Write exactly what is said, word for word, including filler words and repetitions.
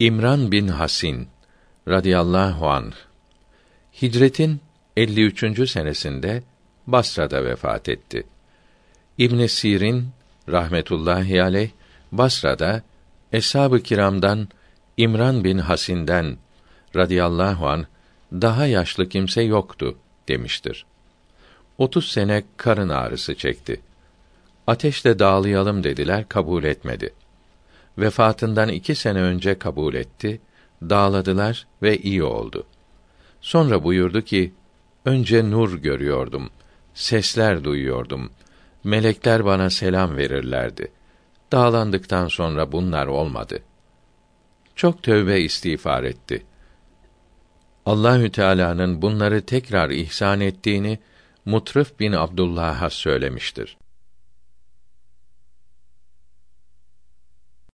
İmran bin Husayn radıyallahu anh Hicretin elli üçüncü senesinde Basra'da vefat etti. İbn es-Sîrîn rahmetullahi aleyh Basra'da Eshab-ı Kiram'dan İmran bin Husayn'den radıyallahu anh daha yaşlı kimse yoktu demiştir. otuz sene karın ağrısı çekti. Ateşle dağılayalım dediler, kabul etmedi. Vefatından iki sene önce kabul etti, dağladılar ve iyi oldu. Sonra buyurdu ki, önce nur görüyordum, sesler duyuyordum, melekler bana selam verirlerdi. Dağlandıktan sonra bunlar olmadı. Çok tövbe istiğfar etti. Allahü Teala'nın bunları tekrar ihsan ettiğini Mutrif bin Abdullah'a söylemiştir.